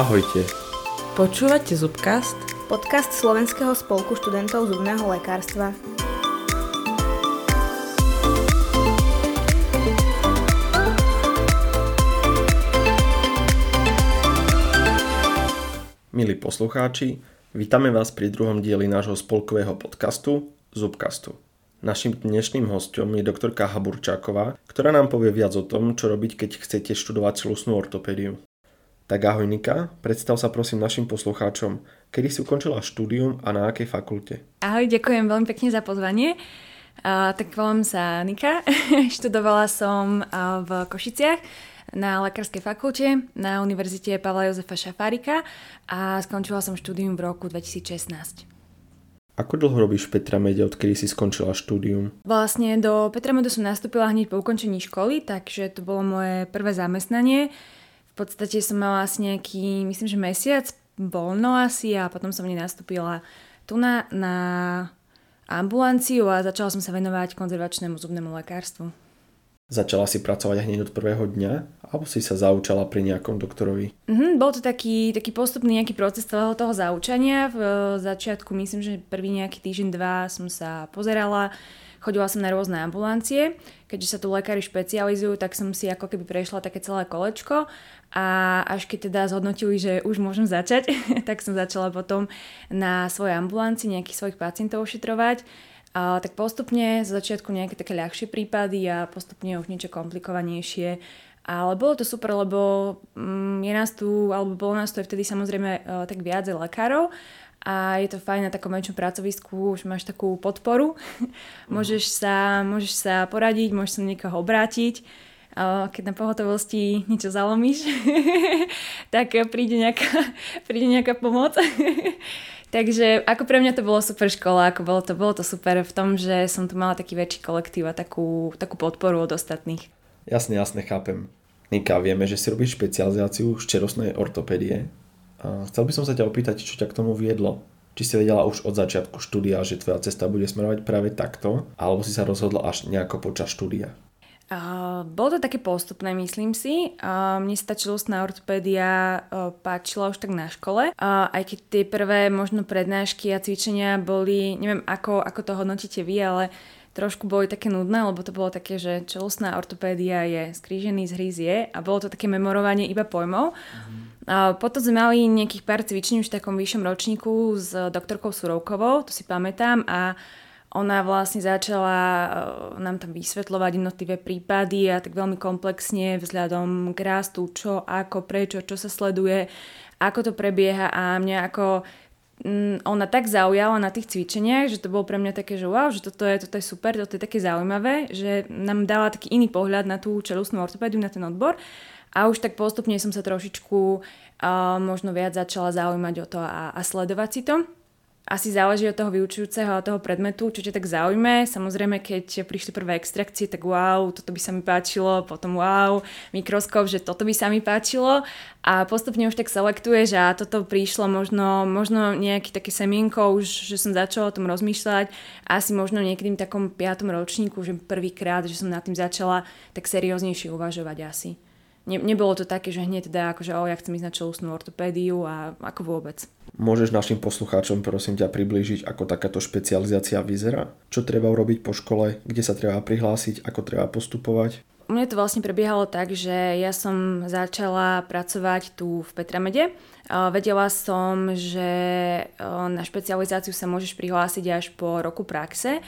Ahojte. Počúvate Zubcast? Podcast Slovenského spolku študentov zubného lekárstva. Milí poslucháči, vítame vás pri druhom dieli nášho spolkového podcastu Zubcastu. Naším dnešným hosťom je doktorka Haburčáková, ktorá nám povie viac o tom, čo robiť, keď chcete študovať čeľustnú ortopédiu. Tak ahoj Nika, predstav sa prosím našim poslucháčom, kedy si ukončila štúdium a na akej fakulte. Ahoj, ďakujem veľmi pekne za pozvanie. Tak volám sa Nika, študovala som v Košiciach na lekárskej fakulte na Univerzite Pavla Jozefa Šafárika a skončila som štúdium v roku 2016. Ako dlho robíš Petra Media, odkedy si skončila štúdium? Vlastne do Petra Media som nastúpila hneď po ukončení školy, takže to bolo moje prvé zamestnanie. V podstate som mala asi nejaký, myslím, že mesiac voľno asi a potom som nastúpila tu na ambulanciu a začala som sa venovať konzervačnému zubnému lekárstvu. Začala si pracovať hneď od prvého dňa alebo si sa zaučala pri nejakom doktorovi? Bol to taký postupný nejaký proces celého toho zaučania. V začiatku myslím, že prvý nejaký týždeň, dva som sa pozerala, chodila som na rôzne ambulancie. Keďže sa tu lekári špecializujú, tak som si ako keby prešla také celé kolečko a až keď teda zhodnotili, že už môžem začať, tak som začala potom na svojej ambulancii nejakých svojich pacientov ošetrovať. A tak postupne, z začiatku nejaké také ľahšie prípady a postupne už niečo komplikovanejšie. Ale bolo to super, lebo bolo nás tu vtedy samozrejme tak viac lekárov a je to fajn na takom menšom pracovisku, už máš takú podporu. Môžeš sa poradiť, môžeš sa niekoho obrátiť. Keď na pohotovosti niečo zalomíš, tak príde nejaká pomoc. Takže ako pre mňa to bolo super škola, ako bolo to super v tom, že som tu mala taký väčší kolektív a takú podporu od ostatných. Jasne, chápem. Nika, vieme, že si robíš špecializáciu z čeľustnej ortopédie. Chcel by som sa ťa opýtať, čo ťa k tomu viedlo. Či si vedela už od začiatku štúdia, že tvoja cesta bude smerovať práve takto, alebo si sa rozhodla až nejako počas štúdia? Bolo to také postupné, myslím si. Mne sa tá čeľustná ortopédia páčila už tak na škole. Aj keď tie prvé možno prednášky a cvičenia boli, neviem ako to hodnotíte vy, ale trošku boli také nudné, lebo to bolo také, že čeľustná ortopédia je skrížený zhryz je a bolo to také memorovanie iba pojmov. Potom sme mali nejakých pár cvičení už v takom vyššom ročníku s doktorkou Surovkovou, to si pamätám, a ona vlastne začala nám tam vysvetľovať jednotlivé prípady a tak veľmi komplexne vzhľadom k rastu, čo, ako, prečo, čo sa sleduje, ako to prebieha a mňa ako ona tak zaujala na tých cvičeniach, že to bolo pre mňa také, že wow, že toto je super, toto je také zaujímavé, že nám dala taký iný pohľad na tú čeľustnú ortopédiu, na ten odbor a už tak postupne som sa trošičku možno viac začala zaujímať o to a sledovať si to. Asi záleží od toho vyučujúceho a toho predmetu, čo ťa tak zaujme. Samozrejme, keď prišli prvé extrakcie, tak wow, toto by sa mi páčilo, potom wow, mikroskop, že toto by sa mi páčilo a postupne už tak selektuješ a toto prišlo možno nejaké také semienko, už že som začala o tom rozmýšľať asi možno niekedy v takom 5. ročníku, že prvýkrát, že som nad tým začala tak serióznejšie uvažovať asi. Nebolo to také, že hneď teda akože ja chcem ísť na čeľustnú ortopédiu a ako vôbec. Môžeš našim poslucháčom prosím ťa priblížiť, ako takáto špecializácia vyzerá? Čo treba urobiť po škole? Kde sa treba prihlásiť? Ako treba postupovať? U mňa to vlastne prebiehalo tak, že ja som začala pracovať tu v Petra Medie. Vedela som, že na špecializáciu sa môžeš prihlásiť až po roku praxe.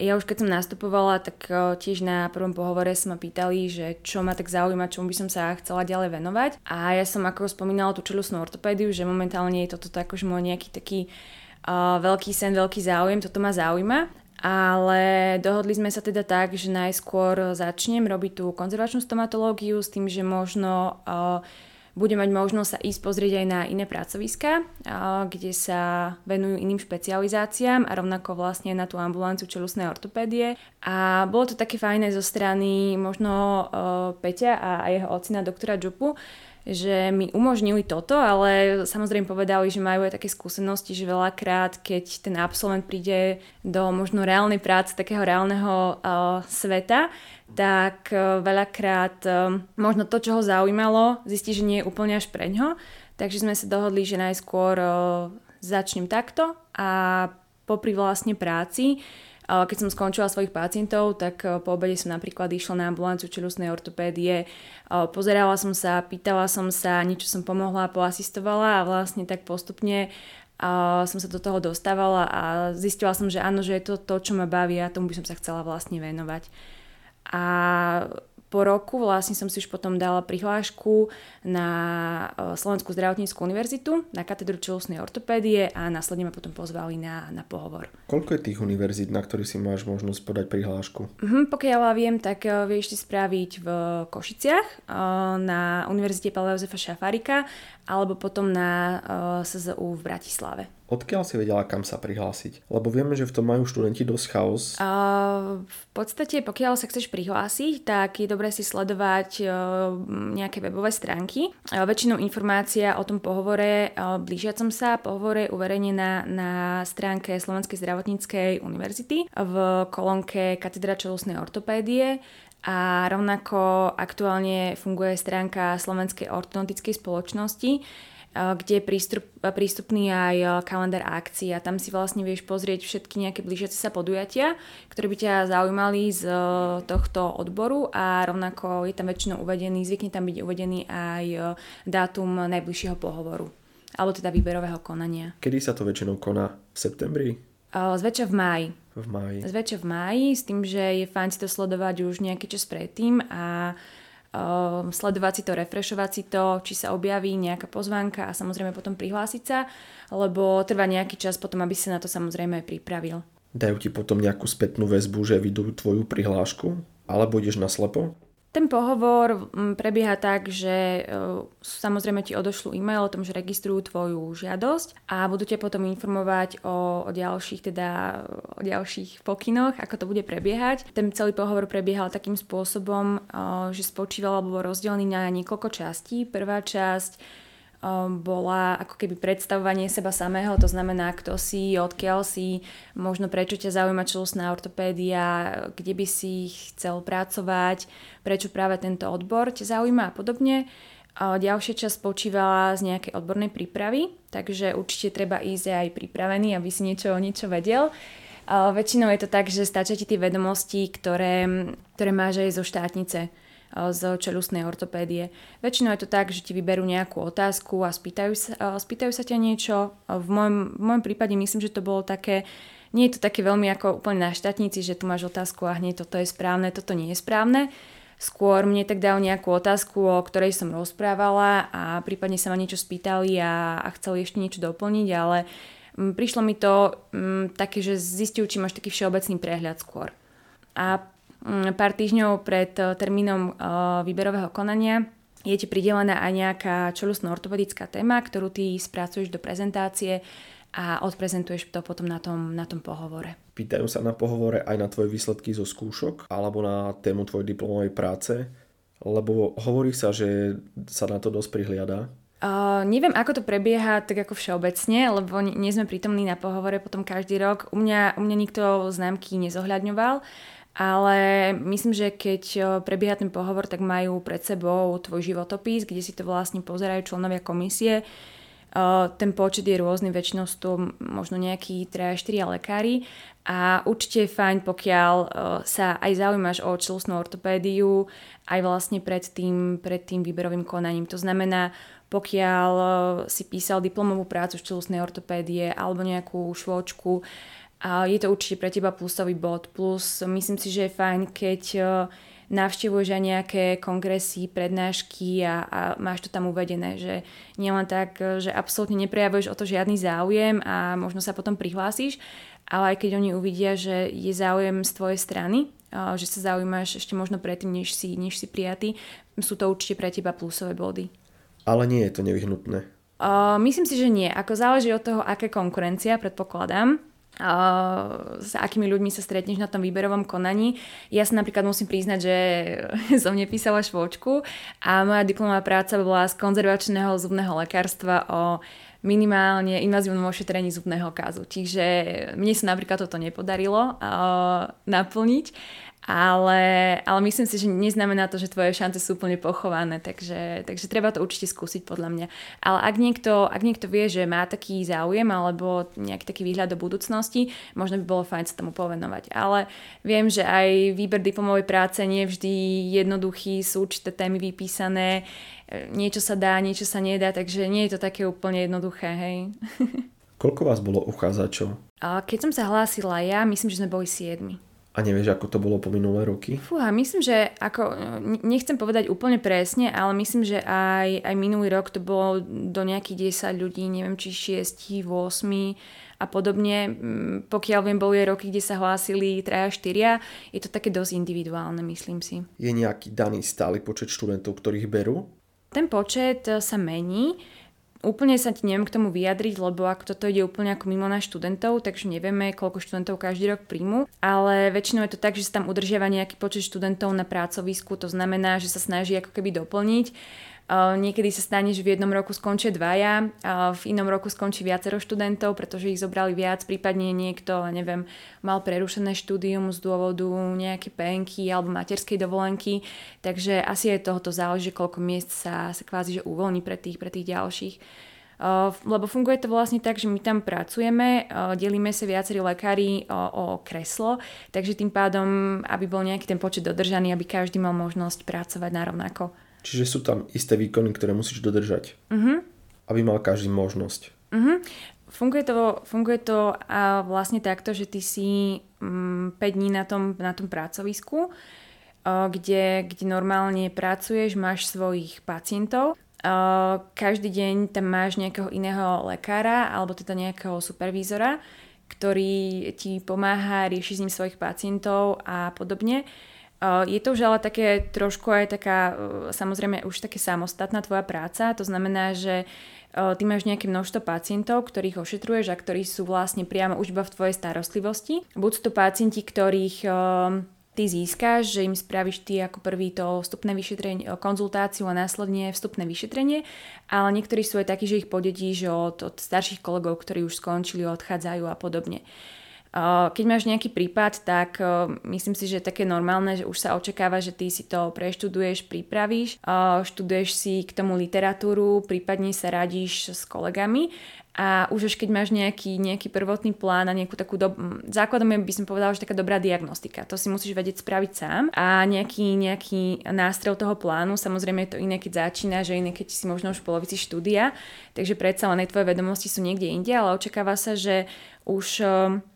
Ja už keď som nastupovala, tak tiež na prvom pohovore sa ma pýtali, že čo ma tak zaujíma, čomu by som sa chcela ďalej venovať. A ja som ako spomínala tú čeľustnú ortopédiu, že momentálne je toto akože môj nejaký taký veľký sen, veľký záujem, toto ma zaujíma. Ale dohodli sme sa teda tak, že najskôr začnem robiť tú konzervačnú stomatológiu s tým, že možno budem mať možnosť sa ísť pozrieť aj na iné pracoviská, kde sa venujú iným špecializáciám a rovnako vlastne na tú ambulanciu čeľustnej ortopédie. A bolo to také fajné zo strany možno Peťa a jeho ocina doktora Džupu, že mi umožnili toto, ale samozrejme povedali, že majú aj také skúsenosti, že veľakrát, keď ten absolvent príde do možno reálnej práce, takého reálneho sveta, tak veľakrát možno to, čo ho zaujímalo, zistí, že nie je úplne až preňho. Takže sme sa dohodli, že najskôr začnem takto a popri vlastne práci, keď som skončila svojich pacientov, tak po obede som napríklad išla na ambulanciu čeľustnej ortopédie, pozerala som sa, pýtala som sa, niečo som pomohla, poasistovala a vlastne tak postupne som sa do toho dostávala a zistila som, že áno, že je to to, čo ma baví a tomu by som sa chcela vlastne venovať. A po roku vlastne som si už potom dala prihlášku na Slovenskú zdravotnícku univerzitu, na katedru čeľustnej ortopédie a následne ma potom pozvali na pohovor. Koľko je tých univerzít, na ktorých si máš možnosť podať prihlášku? Pokiaľ ja viem, tak vieš si spraviť v Košiciach na Univerzite Pavla Jozefa Šafárika alebo potom na SZU v Bratislave. Odkiaľ si vedela, kam sa prihlásiť? Lebo vieme, že v tom majú študenti dosť chaos. V podstate, pokiaľ sa chceš prihlásiť, tak je dobré si sledovať nejaké webové stránky. Väčšinou informácia o tom pohovore, blížiacom sa pohovore je uverejnená na stránke Slovenskej zdravotníckej univerzity v kolónke Katedra čeľustnej ortopédie. A rovnako aktuálne funguje stránka Slovenskej ortodontickej spoločnosti, kde je prístupný aj kalendár akcií a tam si vlastne vieš pozrieť všetky nejaké blížiace sa podujatia, ktoré by ťa zaujímali z tohto odboru a rovnako je tam väčšinou uvedený, zvykne tam byť uvedený aj dátum najbližšieho pohovoru, alebo teda výberového konania. Kedy sa to väčšinou koná? V septembri? Zväčša v máji. Zväčša v máji, s tým, že je fajn si to sledovať už nejaký čas predtým a sledovať si to, refreshovať si to, či sa objaví nejaká pozvánka a samozrejme potom prihlásiť sa, lebo trvá nejaký čas potom, aby si na to samozrejme aj pripravil. Dajú ti potom nejakú spätnú väzbu, že vidú tvoju prihlášku? Alebo ideš naslepo? Ten pohovor prebieha tak, že samozrejme ti odošľú e-mail o tom, že registrujú tvoju žiadosť a budú ťa potom informovať o ďalších pokynoch, ako to bude prebiehať. Ten celý pohovor prebiehal takým spôsobom, že spočíval alebo rozdelený na niekoľko častí. Prvá časť bola ako keby predstavovanie seba samého, to znamená kto si, odkiaľ si, možno prečo ťa zaujíma čeľustná ortopédia, kde by si chcel pracovať, prečo práve tento odbor ťa zaujíma a podobne. Ďalšia časť spočívala z nejakej odbornej prípravy, takže určite treba ísť aj pripravený, aby si niečo vedel. Väčšinou je to tak, že stačia ti tie vedomosti, ktoré máš aj zo štátnice, z čeľustnej ortopédie. Väčšinou je to tak, že ti vyberú nejakú otázku a spýtajú sa ťa niečo. V mojom prípade myslím, že to bolo také, nie je to také veľmi ako úplne na štátnici, že tu máš otázku a hneď toto je správne, toto nie je správne. Skôr mne tak dal nejakú otázku, o ktorej som rozprávala a prípadne sa ma niečo spýtali a chceli ešte niečo doplniť, ale prišlo mi to také, že zistiu, či máš taký všeobecný prehľad skôr. A pár týždňov pred termínom výberového konania je ti pridelená aj nejaká čeľustno-ortopedická téma, ktorú ty spracuješ do prezentácie a odprezentuješ to potom na tom pohovore. Pýtajú sa na pohovore aj na tvoje výsledky zo skúšok alebo na tému tvojej diplomovej práce, lebo hovorí sa, že sa na to dosť prihliada. Neviem, ako to prebieha tak ako všeobecne, lebo nie sme prítomní na pohovore potom každý rok. U mňa nikto známky nezohľadňoval, ale myslím, že keď prebieha ten pohovor, tak majú pred sebou tvoj životopis, kde si to vlastne pozerajú členovia komisie. Ten počet je rôzny, väčšinou sú to možno nejakí 3-4 lekári a určite je fajn, pokiaľ sa aj zaujímaš o čeľustnú ortopédiu aj vlastne pred tým výberovým konaním. To znamená, pokiaľ si písal diplomovú prácu z čeľustnej ortopédie alebo nejakú švôčku, a je to určite pre teba plusový bod. Plus myslím si, že je fajn, keď navštevuješ aj nejaké kongresy, prednášky a máš to tam uvedené, že nielen tak, že absolútne neprejavuješ o to žiadny záujem a možno sa potom prihlásiš, ale aj keď oni uvidia, že je záujem z tvojej strany, že sa zaujímaš ešte možno predtým, než si prijatý, sú to určite pre teba plusové body. Ale nie je to nevyhnutné. Myslím si, že nie. Ako záleží od toho, aká konkurencia, predpokladám, s akými ľuďmi sa stretneš na tom výberovom konaní. Ja sa napríklad musím priznať, že som nepísala švôčku a moja diplomová práca bola z konzervačného zubného lekárstva o minimálne invazívnom ošetrení zubného kazu. Čiže mne sa napríklad toto nepodarilo naplniť. ale myslím si, že neznamená to, že tvoje šance sú úplne pochované, takže treba to určite skúsiť podľa mňa. Ale ak niekto vie, že má taký záujem alebo nejaký taký výhľad do budúcnosti, možno by bolo fajn sa tomu povenovať. Ale viem, že aj výber diplomovej práce nie vždy jednoduchý, sú určité témy vypísané, niečo sa dá, niečo sa nedá, takže nie je to také úplne jednoduché, hej. Koľko vás bolo uchádzačov? Keď som sa hlásila ja, myslím, že sme boli 7. A nevieš, ako to bolo po minulé roky? Fúha, myslím, že nechcem povedať úplne presne, ale myslím, že aj minulý rok to bolo do nejakých 10 ľudí, neviem, či 6, 8 a podobne. Pokiaľ viem, boli roky, kde sa hlásili 3 a 4, je to také dosť individuálne, myslím si. Je nejaký daný stály počet študentov, ktorých berú? Ten počet sa mení. Úplne sa ti neviem k tomu vyjadriť, lebo ak toto ide úplne ako mimo na študentov, takže nevieme, koľko študentov každý rok príjmu. Ale väčšinou je to tak, že sa tam udržiava nejaký počet študentov na pracovisku, to znamená, že sa snaží ako keby doplniť. Niekedy sa stane, že v jednom roku skončia 2, v inom roku skončí viacero študentov, pretože ich zobrali viac, prípadne niekto, neviem, mal prerušené štúdium z dôvodu nejaké penky alebo materskej dovolenky, takže asi aj tohoto záleží, koľko miest sa kvázi že uvoľní pre tých ďalších. Lebo funguje to vlastne tak, že my tam pracujeme, delíme sa viacerí lekári o kreslo, takže tým pádom, aby bol nejaký ten počet dodržaný, aby každý mal možnosť pracovať narovnako. Čiže sú tam isté výkony, ktoré musíš dodržať, aby mal každý možnosť. Funguje to a vlastne takto, že ty si 5 dní na tom pracovisku, kde normálne pracuješ, máš svojich pacientov. Každý deň tam máš nejakého iného lekára alebo teda nejakého supervízora, ktorý ti pomáha, rieši s ním svojich pacientov a podobne. Je to už ale také trošku aj taká, samozrejme už také samostatná tvoja práca, to znamená, že ty máš nejaké množstvo pacientov, ktorých ošetruješ a ktorí sú vlastne priamo už iba v tvojej starostlivosti. Buď sú to pacienti, ktorých ty získaš, že im spravíš ty ako prvý to vstupné vyšetrenie, konzultáciu a následne vstupné vyšetrenie, ale niektorí sú aj takí, že ich podedíš od starších kolegov, ktorí už skončili, odchádzajú a podobne. Keď máš nejaký prípad, tak myslím si, že je také normálne, že už sa očakáva, že ty si to preštuduješ, pripravíš, študuješ si k tomu literatúru, prípadne sa radíš s kolegami a už keď máš nejaký prvotný plán a nejakú takú základom by som povedala, že taká dobrá diagnostika. To si musíš vedieť spraviť sám a nejaký nástrel toho plánu, samozrejme je to iné, keď začínaš, iné, keď si možno už v polovici štúdia, takže predsa len tvoje vedomosti sú niekde inde, ale očakáva sa, že už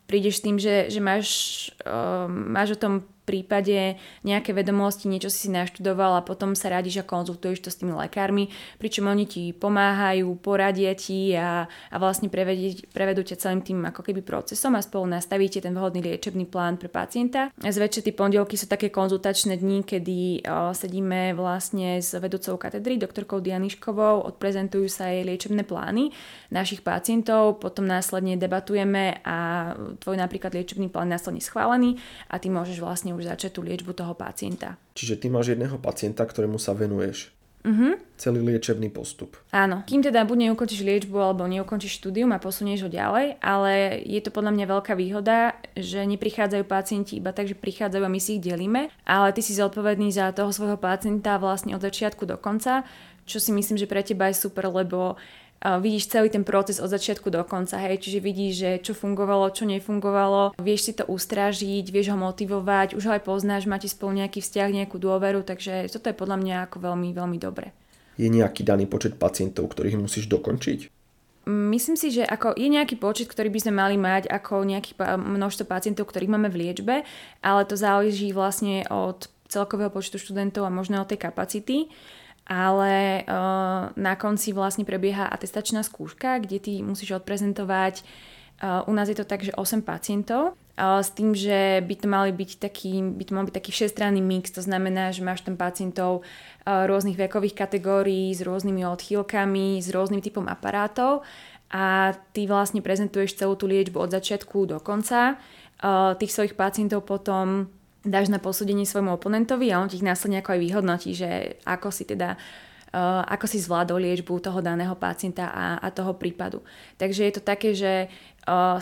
prídeš s tým, že máš o tom prípade nejaké vedomosti, niečo si naštudoval a potom sa radíš a konzultuješ to s tými lekármi, pričom oni ti pomáhajú, poradia ti a vlastne prevedú ťa celým tým ako keby procesom a spolu nastavíte ten vhodný liečebný plán pre pacienta. Zväčša tie pondelky sú také konzultačné dni, kedy sedíme vlastne s vedúcou katedry, doktorkou Dianíškovou, odprezentujú sa jej liečebné plány našich pacientov, potom následne debatujeme a tvoj napríklad liečebný plán následne schválený a ty môžeš vlastne už začať tú liečbu toho pacienta. Čiže ty máš jedného pacienta, ktorému sa venuješ. Celý liečebný postup. Áno. Kým teda buď neukončíš liečbu alebo neukončíš štúdium a posunieš ho ďalej, ale je to podľa mňa veľká výhoda, že neprichádzajú pacienti iba tak, že prichádzajú a my si ich delíme, ale ty si zodpovedný za toho svojho pacienta vlastne od začiatku do konca, čo si myslím, že pre teba je super, lebo vidíš celý ten proces od začiatku do konca, hej, čiže vidíš, že čo fungovalo, čo nefungovalo, vieš si to ustrážiť, vieš ho motivovať, už ho aj poznáš, máte spolu nejaký vzťah, nejakú dôveru, takže toto je podľa mňa ako veľmi, veľmi dobre. Je nejaký daný počet pacientov, ktorých musíš dokončiť? Myslím si, že ako je nejaký počet, ktorý by sme mali mať ako nejaké množstvo pacientov, ktorých máme v liečbe, ale to záleží vlastne od celkového počtu študentov a možno od tej kapacity. Ale na konci vlastne prebieha atestačná skúška, kde ty musíš odprezentovať, u nás je to tak, že 8 pacientov, s tým, že by to mal byť taký všestranný mix, to znamená, že máš tam pacientov rôznych vekových kategórií, s rôznymi odchýlkami, s rôznym typom aparátov a ty vlastne prezentuješ celú tú liečbu od začiatku do konca. Tých svojich pacientov potom dáš na posúdenie svojmu oponentovi a on ti ich následne ako aj vyhodnotí, že ako si zvládol liečbu toho daného pacienta a toho prípadu. Takže je to také, že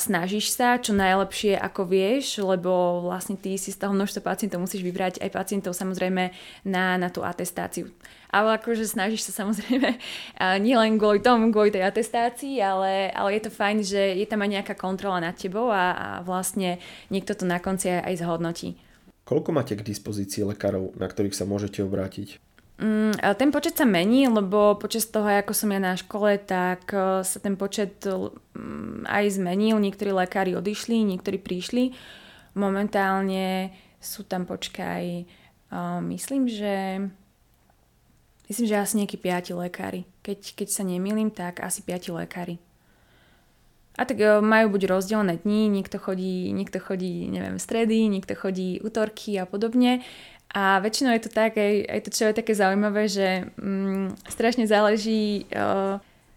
Snažíš sa čo najlepšie ako vieš, lebo vlastne ty si z toho množstva pacientov musíš vybrať aj pacientov samozrejme na tú atestáciu. Ale akože snažíš sa samozrejme nielen kvôli tomu, kvôli tej atestácii, ale je to fajn, že je tam aj nejaká kontrola nad tebou a vlastne niekto to na konci aj zhodnotí. Koľko máte k dispozícii lekárov, na ktorých sa môžete obrátiť? Ten počet sa mení, lebo počas toho, ako som ja na škole, tak sa ten počet aj zmenil. Niektorí lekári odišli, niektorí prišli. Momentálne sú tam, počkaj, myslím, že asi nejakí 5 lekári. Keď sa nemýlim, tak asi 5 lekári. A tak majú buď rozdelené dni, niekto chodí, neviem, stredy, niekto chodí utorky a podobne. A väčšinou je to tak, aj to čo je také zaujímavé, že strašne záleží,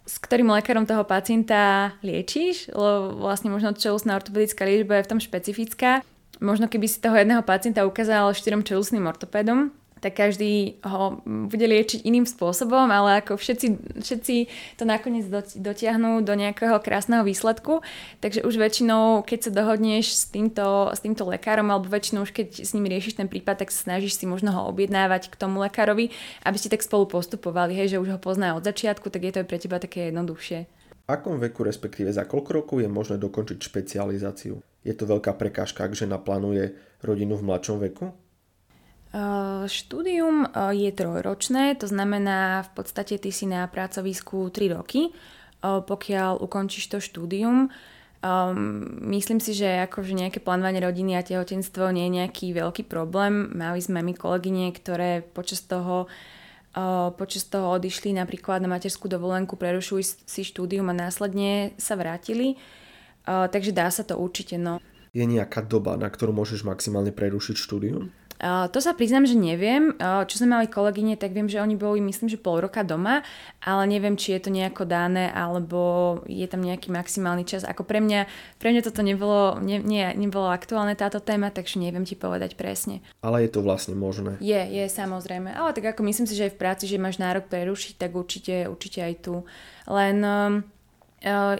s ktorým lekárom toho pacienta liečíš, lebo vlastne možno čeľustná ortopedická liečba je v tom špecifická. Možno keby si toho jedného pacienta ukázal 4 čeľustným ortopédom, tak každý ho bude liečiť iným spôsobom, ale ako všetci to nakoniec dotiahnú do nejakého krásneho výsledku. Takže už väčšinou, keď sa dohodneš s týmto lekárom, alebo väčšinou už keď s ním riešiš ten prípad, tak snažíš si možno ho objednávať k tomu lekárovi, aby ste tak spolu postupovali, hej, že už ho pozná od začiatku, tak je to aj pre teba také jednoduchšie. V akom veku, respektíve za koľko rokov je možné dokončiť špecializáciu? Je to veľká prekážka, ak žena plánuje rodinu v mladšom veku? Štúdium je trojročné, to znamená v podstate ty si na pracovisku 3 roky, pokiaľ ukončíš to štúdium. Myslím si, že akože nejaké plánovanie rodiny a tehotenstvo nie je nejaký veľký problém. Mali sme my kolegyne, ktoré počas toho odišli napríklad na materskú dovolenku, prerušili si štúdium a následne sa vrátili. Takže dá sa to určite. No. Je nejaká doba, na ktorú môžeš maximálne prerušiť štúdium? To sa priznám, že neviem. Čo sme mali kolegyne, tak viem, že oni boli, myslím, že pol roka doma, ale neviem, či je to nejako dané, alebo je tam nejaký maximálny čas. Ako pre mňa toto nebolo aktuálne táto téma, takže neviem ti povedať presne. Ale je to vlastne možné? Je samozrejme. Ale tak ako myslím si, že aj v práci, že máš nárok prerušiť, tak určite aj tu. Len...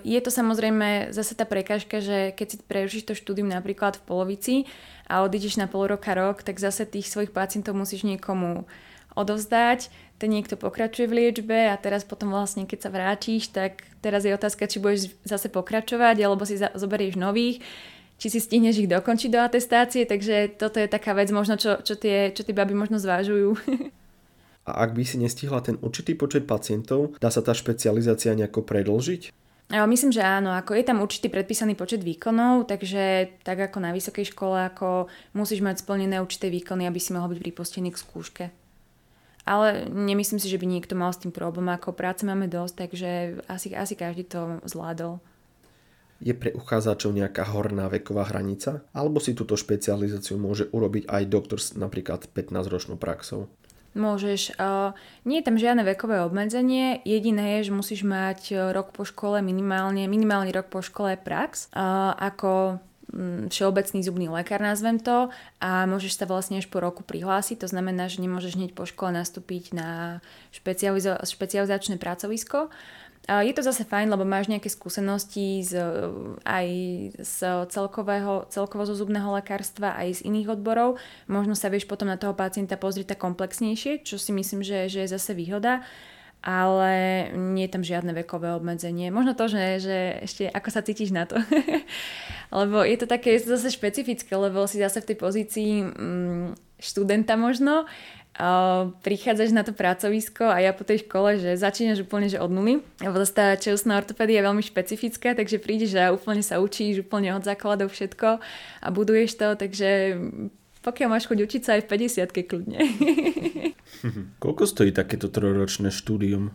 je to samozrejme zase tá prekážka, že keď si prerušíš to štúdium napríklad v polovici a odídeš na pol roka, rok, tak zase tých svojich pacientov musíš niekomu odovzdať, ten niekto pokračuje v liečbe a teraz potom vlastne keď sa vrátiš, tak teraz je otázka, či budeš zase pokračovať alebo si zoberieš nových, či si stihneš ich dokončiť do atestácie, takže toto je taká vec možno, čo tie baby možno zvážujú. A ak by si nestihla ten určitý počet pacientov, dá sa tá špecializácia nejako predĺžiť? Myslím, že áno, ako je tam určitý predpísaný počet výkonov, takže tak ako na vysokej škole, ako musíš mať splnené určité výkony, aby si mohol byť pripustený k skúške. Ale nemyslím si, že by niekto mal s tým problém, ako práce máme dosť, takže asi každý to zvládol. Je pre uchádzačov nejaká horná veková hranica? Alebo si túto špecializáciu môže urobiť aj doktor s napríklad 15-ročnou praxou? Môžeš. Nie je tam žiadne vekové obmedzenie. Jediné je, že musíš mať rok po škole minimálny rok po škole prax, ako všeobecný zubný lekár, nazvem to, a môžeš sa vlastne až po roku prihlásiť. To znamená, že nemôžeš hneď po škole nastúpiť na špecializačné pracovisko. Je to zase fajn, lebo máš nejaké skúsenosti aj z celkovo zo zubného lekárstva, aj z iných odborov. Možno sa vieš potom na toho pacienta pozrieť tak komplexnejšie, čo si myslím, že je zase výhoda, ale nie je tam žiadne vekové obmedzenie. Možno to, že ešte ako sa cítiš na to. Lebo je to také, je to zase špecifické, lebo si zase v tej pozícii študenta možno. Prichádzaš na to pracovisko a ja po tej škole, že začínaš úplne že od nuly, lebo tá čeľustná ortopédia je veľmi špecifická, takže prídeš a úplne sa učíš, úplne od základov všetko a buduješ to, takže pokiaľ máš chuť učiť sa aj v 50-ke kľudne. Koľko stojí takéto trojročné štúdium?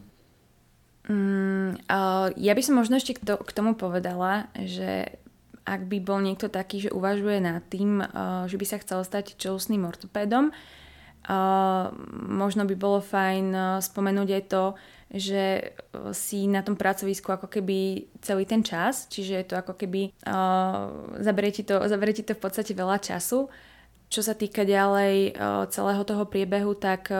Ja by som možno ešte k tomu povedala, že ak by bol niekto taký, že uvažuje nad tým, že by sa chcel stať čeľustným ortopédom, možno by bolo fajn spomenúť aj to, že si na tom pracovisku ako keby celý ten čas, čiže je to ako keby zaberie ti to v podstate veľa času. Čo sa týka ďalej celého toho priebehu, tak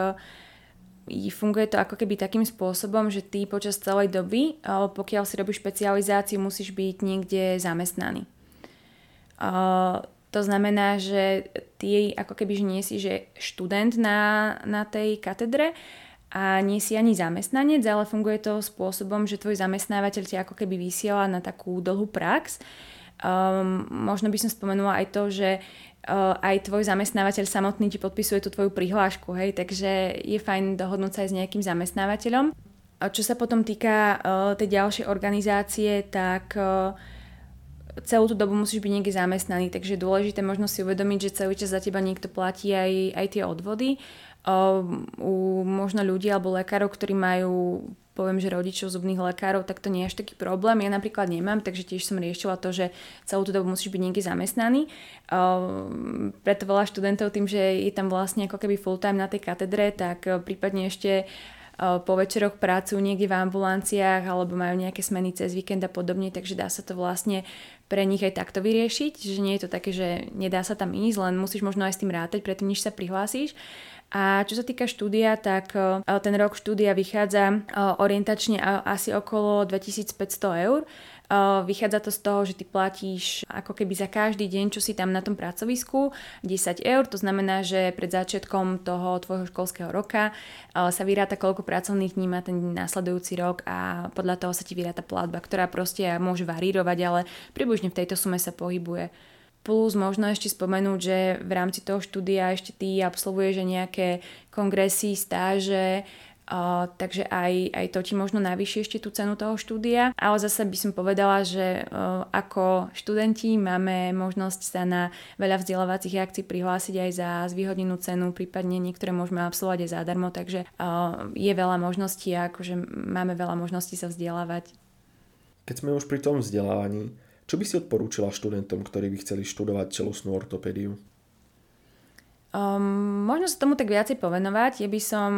funguje to ako keby takým spôsobom, že ty počas celej doby, pokiaľ si robíš špecializáciu, musíš byť niekde zamestnaný. To znamená, že ty ako keby že nie si že študent na tej katedre a nie si ani zamestnanec, ale funguje to spôsobom, že tvoj zamestnávateľ ťa ako keby vysiela na takú dlhú prax. Možno by som spomenula aj to, že aj tvoj zamestnávateľ samotný ti podpisuje tú tvoju prihlášku, hej? Takže je fajn dohodnúť sa aj s nejakým zamestnávateľom. Čo sa potom týka tej ďalšej organizácie, tak celú tú dobu musíš byť niekde zamestnaný, takže je dôležité možno si uvedomiť, že celý čas za teba niekto platí aj tie odvody. U možno ľudí alebo lekárov, ktorí majú, poviem, že rodičov zubných lekárov, tak to nie je až taký problém. Ja napríklad nemám, takže tiež som riešila to, že celú tú dobu musíš byť niekde zamestnaný. Preto veľa študentov tým, že je tam vlastne ako keby full time na tej katedre, tak prípadne ešte po večeroch pracujú niekde v ambulanciách alebo majú nejaké smeny cez víkend a podobne, takže dá sa to vlastne pre nich aj takto vyriešiť, že nie je to také, že nedá sa tam ísť, len musíš možno aj s tým rátať predtým, než sa prihlásíš. A čo sa týka štúdia, tak ten rok štúdia vychádza orientačne asi okolo 2500 eur. Vychádza to z toho, že ty platíš ako keby za každý deň, čo si tam na tom pracovisku, 10 eur. To znamená, že pred začiatkom toho tvojho školského roka sa vyráta, koľko pracovných dní má ten nasledujúci rok a podľa toho sa ti vyráta platba, ktorá proste môže varírovať, ale približne v tejto sume sa pohybuje. Plus možno ešte spomenúť, že v rámci toho štúdia ešte ty absolvuješ nejaké kongresy, stáže, takže aj to ti možno navýši ešte tú cenu toho štúdia. Ale zase by som povedala, že ako študenti máme možnosť sa na veľa vzdelávacích akcií prihlásiť aj za zvýhodnenú cenu, prípadne niektoré môžeme absolvovať aj zadarmo, takže je veľa možností a akože máme veľa možností sa vzdelávať. Keď sme už pri tom vzdelávaní, čo by si odporúčila študentom, ktorí by chceli študovať telesnú ortopédiu? Možno sa tomu tak viacej povenovať. Ja by som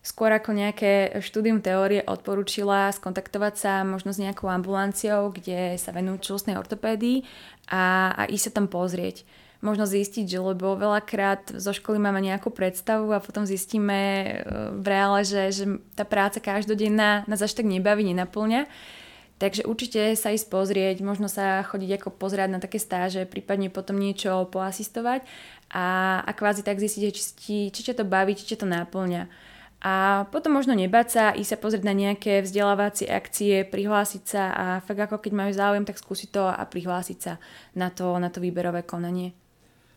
skôr ako nejaké štúdium teórie odporúčila skontaktovať sa možno s nejakou ambulanciou, kde sa venujú telesnej ortopédii a ísť sa tam pozrieť. Možno zistiť, že lebo veľakrát zo školy máme nejakú predstavu a potom zistíme v reále, že tá práca každodenná nás až tak nebaví, nenapĺňa. Takže určite sa ísť pozrieť, možno sa chodiť ako pozerať na také stáže, prípadne potom niečo poasistovať a kvázi tak zistiť, či ťa to baví, či ťa to náplňa. A potom možno nebať sa, ísť sa pozrieť na nejaké vzdelávacie akcie, prihlásiť sa a fakt ako keď majú záujem, tak skúsiť to a prihlásiť sa na to výberové konanie.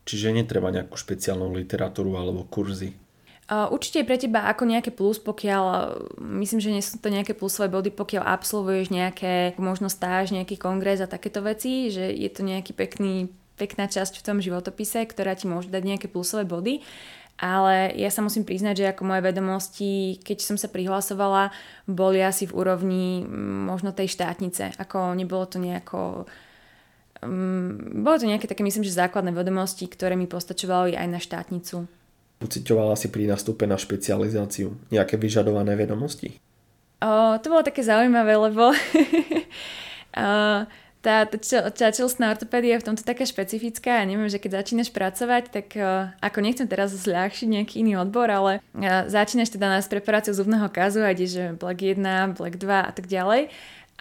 Čiže netreba nejakú špeciálnu literatúru alebo kurzy? Určite je pre teba ako nejaké plus, pokiaľ, myslím, že nie sú to nejaké plusové body, pokiaľ absolvuješ nejaké možno stáž, nejaký kongres a takéto veci, že je to nejaký pekná časť v tom životopise, ktorá ti môže dať nejaké plusové body. Ale ja sa musím priznať, že ako moje vedomosti, keď som sa prihlasovala, boli asi v úrovni možno tej štátnice, ako nebolo to nejako... bolo to nejaké také, myslím, že základné vedomosti, ktoré mi postačovali aj na štátnicu. Pociťovala si pri nástupe na špecializáciu nejaké vyžadované vedomosti? To bolo také zaujímavé, lebo tá telesná ortopédia je v tomto taká špecifická. Ja neviem, že keď začínaš pracovať, tak ako nechcem teraz zľahčiť nejaký iný odbor, ale začínaš teda na preparáciu zubného kazu a ideš že Black 1, Black 2 a tak ďalej.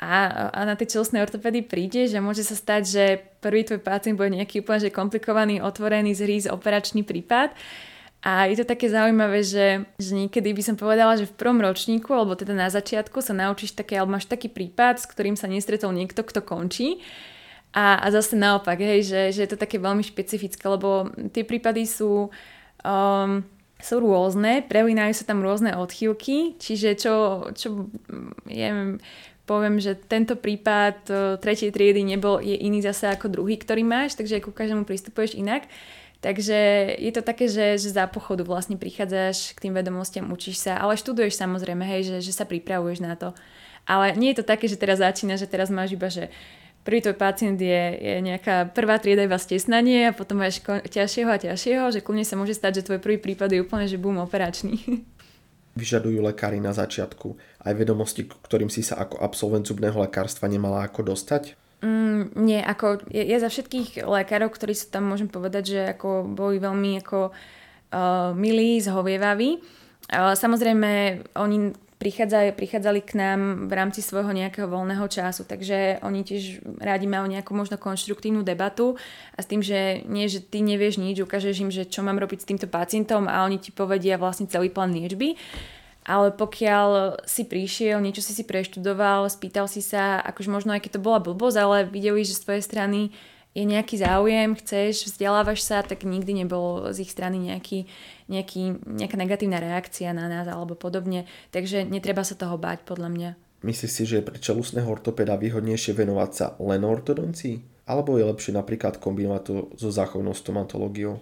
A na tej telesnej ortopédii príde, že môže sa stať, že prvý tvoj pacient bude nejaký úplne že komplikovaný, otvorený zhríz, operačný prípad. A je to také zaujímavé, že niekedy by som povedala, že v prvom ročníku, alebo teda na začiatku sa naučíš také, alebo máš taký prípad, s ktorým sa nestretol niekto, kto končí. A zase naopak, hej, že je to také veľmi špecifické, lebo tie prípady sú rôzne, prelínajú sa tam rôzne odchýlky, čiže čo poviem, že tento prípad tretej triedy je iný zase ako druhý, ktorý máš, takže ku každému pristupuješ inak. Takže je to také, že za pochodu vlastne prichádzaš k tým vedomostiam, učíš sa, ale študuješ samozrejme, hej, že sa pripravuješ na to. Ale nie je to také, že teraz začínaš, že teraz máš iba, že prvý tvoj pacient je nejaká prvá trieda iba stesnanie a potom máš ťažšieho a ťažšieho, že kľudne sa môže stať, že tvoj prvý prípad je úplne, že boom, operačný. Vyžadujú lekári na začiatku aj vedomosti, ktorým si sa ako absolvent zubného lekárstva nemala ako dostať? Nie, ako ja za všetkých lekárov, ktorí sú tam, môžem povedať, že ako boli veľmi milí, zhovievaví. Samozrejme, oni prichádzali k nám v rámci svojho nejakého voľného času, takže oni tiež rádi majú nejakú možno konštruktívnu debatu a s tým, že nie, že ty nevieš nič, ukážeš im, že čo mám robiť s týmto pacientom a oni ti povedia vlastne celý plán liečby. Ale pokiaľ si prišiel, niečo si si preštudoval, spýtal si sa, akože možno aj keď to bola blbosť, ale videli, že z tvojej strany je nejaký záujem, chceš, vzdelávaš sa, tak nikdy nebol z ich strany nejaká negatívna reakcia na nás alebo podobne. Takže netreba sa toho báť, podľa mňa. Myslíš si, že je pre čelusného ortopeda výhodnejšie venovať sa len ortodoncii? Alebo je lepšie napríklad kombinovať to so záchovnou stomatológiou?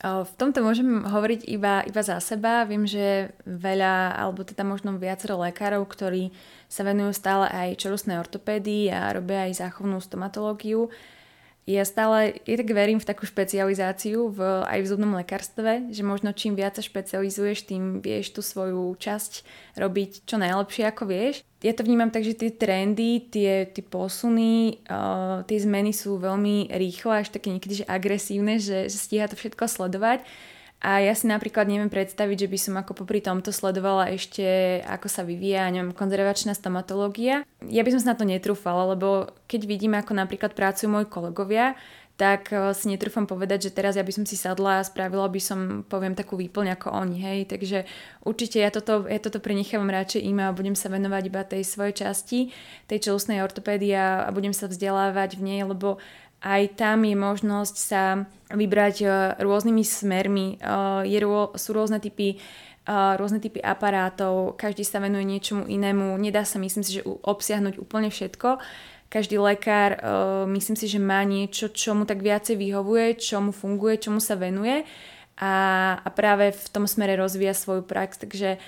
V tomto môžem hovoriť iba za seba. Viem, že veľa, alebo teda možno viacero lekárov, ktorí sa venujú stále aj čelusnej ortopédii a robia aj záchovnú stomatológiu. Ja tak verím v takú špecializáciu aj v zubnom lekárstve, že možno čím viac sa špecializuješ, tým vieš tú svoju časť robiť čo najlepšie, ako vieš. Ja to vnímam tak, že tie trendy, tie posuny, tie zmeny sú veľmi rýchle, až také niekedy že agresívne, že stíha to všetko sledovať. A ja si napríklad neviem predstaviť, že by som ako popri tomto sledovala ešte, ako sa vyvíja, neviem, konzervačná stomatológia. Ja by som sa na to netrúfala, lebo keď vidím, ako napríklad pracujú moji kolegovia, tak si netrúfam povedať, že teraz ja by som si sadla a spravila by som, poviem, takú výplň ako oni, hej. Takže určite ja toto prenechávam radšej im a budem sa venovať iba tej svojej časti, tej čelusnej ortopédii a budem sa vzdelávať v nej, lebo aj tam je možnosť sa vybrať rôznymi smermi. Sú rôzne typy aparátov, každý sa venuje niečomu inému, nedá sa, myslím si, že obsiahnuť úplne všetko. Každý lekár, myslím si, že má niečo, čo mu tak viacej vyhovuje, čo mu funguje, čomu sa venuje a práve v tom smere rozvíja svoju prax. Takže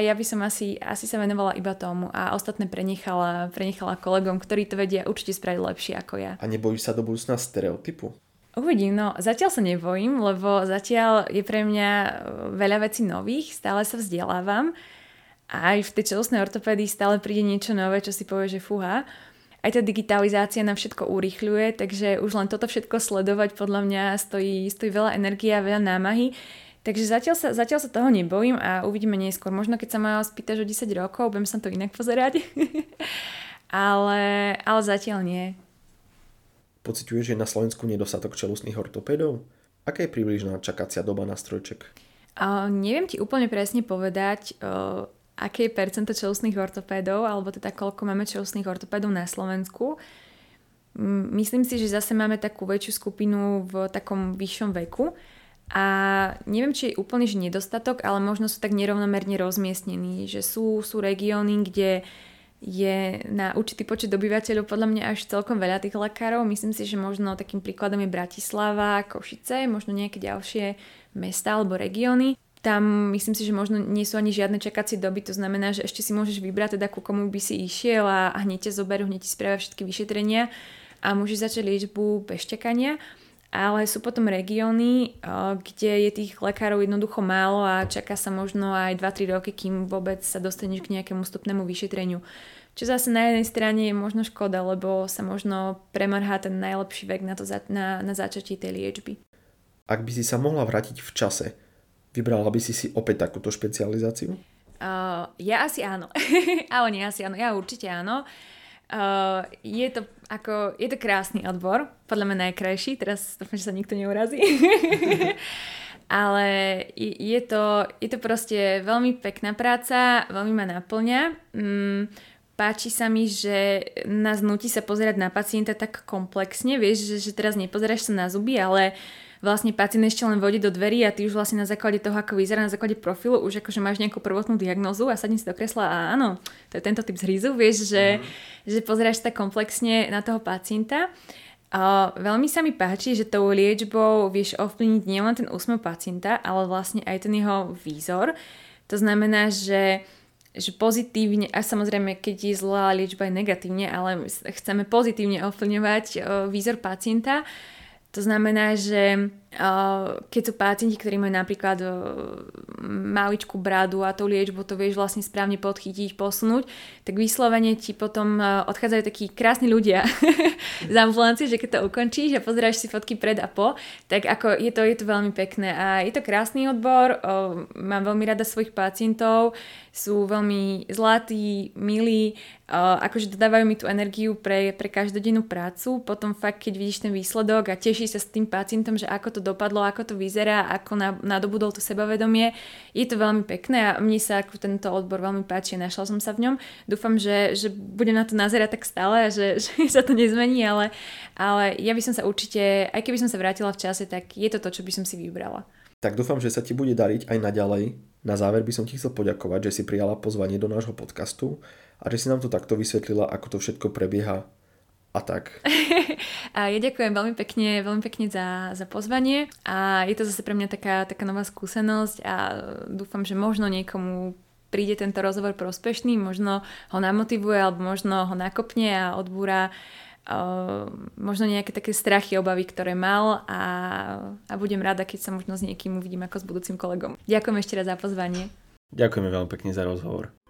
ja by som sa venovala iba tomu a ostatné prenechala kolegom, ktorí to vedia určite spraviť lepšie ako ja. A nebojíš sa do budúcna stereotypu? Uvidím, no zatiaľ sa nebojím, lebo zatiaľ je pre mňa veľa vecí nových, stále sa vzdelávam a aj v tej čelusnej ortopédii stále príde niečo nové, čo si povie, že fúha. Aj tá digitalizácia nám všetko urýchľuje, takže už len toto všetko sledovať podľa mňa stojí veľa energie a veľa námahy. Takže zatiaľ sa toho nebojím a uvidíme neskôr. Možno keď sa ma spýtaš o 10 rokov, budem sa to inak pozerať. ale zatiaľ nie. Pociťuješ, že je na Slovensku nedostatok čelusných ortopédov? Aká je približná čakacia doba na strojček? Neviem ti úplne presne povedať, aké je percento čelusných ortopédov, alebo teda koľko máme čelusných ortopédov na Slovensku. Myslím si, že zase máme takú väčšiu skupinu v takom vyššom veku a neviem, či je úplne že nedostatok, ale možno sú tak nerovnomerne rozmiestnení, že sú regióny, kde je na určitý počet obyvateľov podľa mňa až celkom veľa tých lekárov. Myslím si, že možno takým príkladom je Bratislava, Košice, možno nejaké ďalšie mestá alebo regióny. Tam myslím si, že možno nie sú ani žiadne čakacie doby, to znamená, že ešte si môžeš vybrať teda ku komu by si išiel a hneď ťa zoberú, hneď ti spravia všetky vyšetrenia a môžeš začať liečbu bez čakania. Ale sú potom regióny, kde je tých lekárov jednoducho málo a čaká sa možno aj 2-3 roky, kým vôbec sa dostaneš k nejakému vstupnému vyšetreniu. Čo zase na jednej strane je možno škoda, lebo sa možno premrhá ten najlepší vek na začatie tej liečby. Ak by si sa mohla vrátiť v čase, vybrala by si opäť takúto špecializáciu? Ja asi áno. Ale nie asi áno. Ja určite áno. Je to krásny odbor. Podľa mňa najkrajší. Teraz dúfam, že sa nikto neurazí. Ale je to proste veľmi pekná práca. Veľmi ma naplňa. Páči sa mi, že nás nutí sa pozerať na pacienta tak komplexne. Vieš, že teraz nepozeráš sa na zuby, ale vlastne pacient ešte len vôjde do dverí a ty už vlastne na základe toho, ako vyzerá, na základe profilu, už akože máš nejakú prvotnú diagnózu a sadím si do kresla a áno, to je tento typ zhrízu, vieš, že pozeráš tak komplexne na toho pacienta. Veľmi sa mi páči, že tou liečbou vieš ovplyvniť nielen ten úsmev pacienta, ale vlastne aj ten jeho výzor. To znamená, že pozitívne, a samozrejme, keď je zlá liečba je negatívne, ale chceme pozitívne ovplyvňovať výzor pacienta. To znamená, že keď sú pacienti, ktorí majú napríklad maličkú bradu a tú liečbu to vieš vlastne správne podchytiť, posunúť, tak vyslovene ti potom odchádzajú takí krásni ľudia z ambulancie, že keď to ukončíš a pozeráš si fotky pred a po, tak ako je to veľmi pekné a je to krásny odbor, mám veľmi rada svojich pacientov, sú veľmi zlatí, milí, akože dodávajú mi tú energiu pre každodennú prácu, potom fakt keď vidíš ten výsledok a tešíš sa s tým pacientom, že ako to dopadlo, ako to vyzerá, ako nadobudol to sebavedomie. Je to veľmi pekné a mne sa ako tento odbor veľmi páči, našla som sa v ňom. Dúfam, že budem na to nazerať tak stále, že sa to nezmení, ale ja by som sa určite, aj keby som sa vrátila v čase, tak je to, čo by som si vybrala. Tak dúfam, že sa ti bude dariť aj naďalej. Na záver by som ti chcel poďakovať, že si prijala pozvanie do nášho podcastu a že si nám to takto vysvetlila, ako to všetko prebieha a tak. A ja ďakujem veľmi pekne za pozvanie a je to zase pre mňa taká nová skúsenosť a dúfam, že možno niekomu príde tento rozhovor prospešný, možno ho namotivuje alebo možno ho nakopne a odbúra možno nejaké také strachy, obavy, ktoré mal a budem rada, keď sa možno s niekým uvidím ako s budúcim kolegom. Ďakujem ešte raz za pozvanie. Ďakujeme veľmi pekne za rozhovor.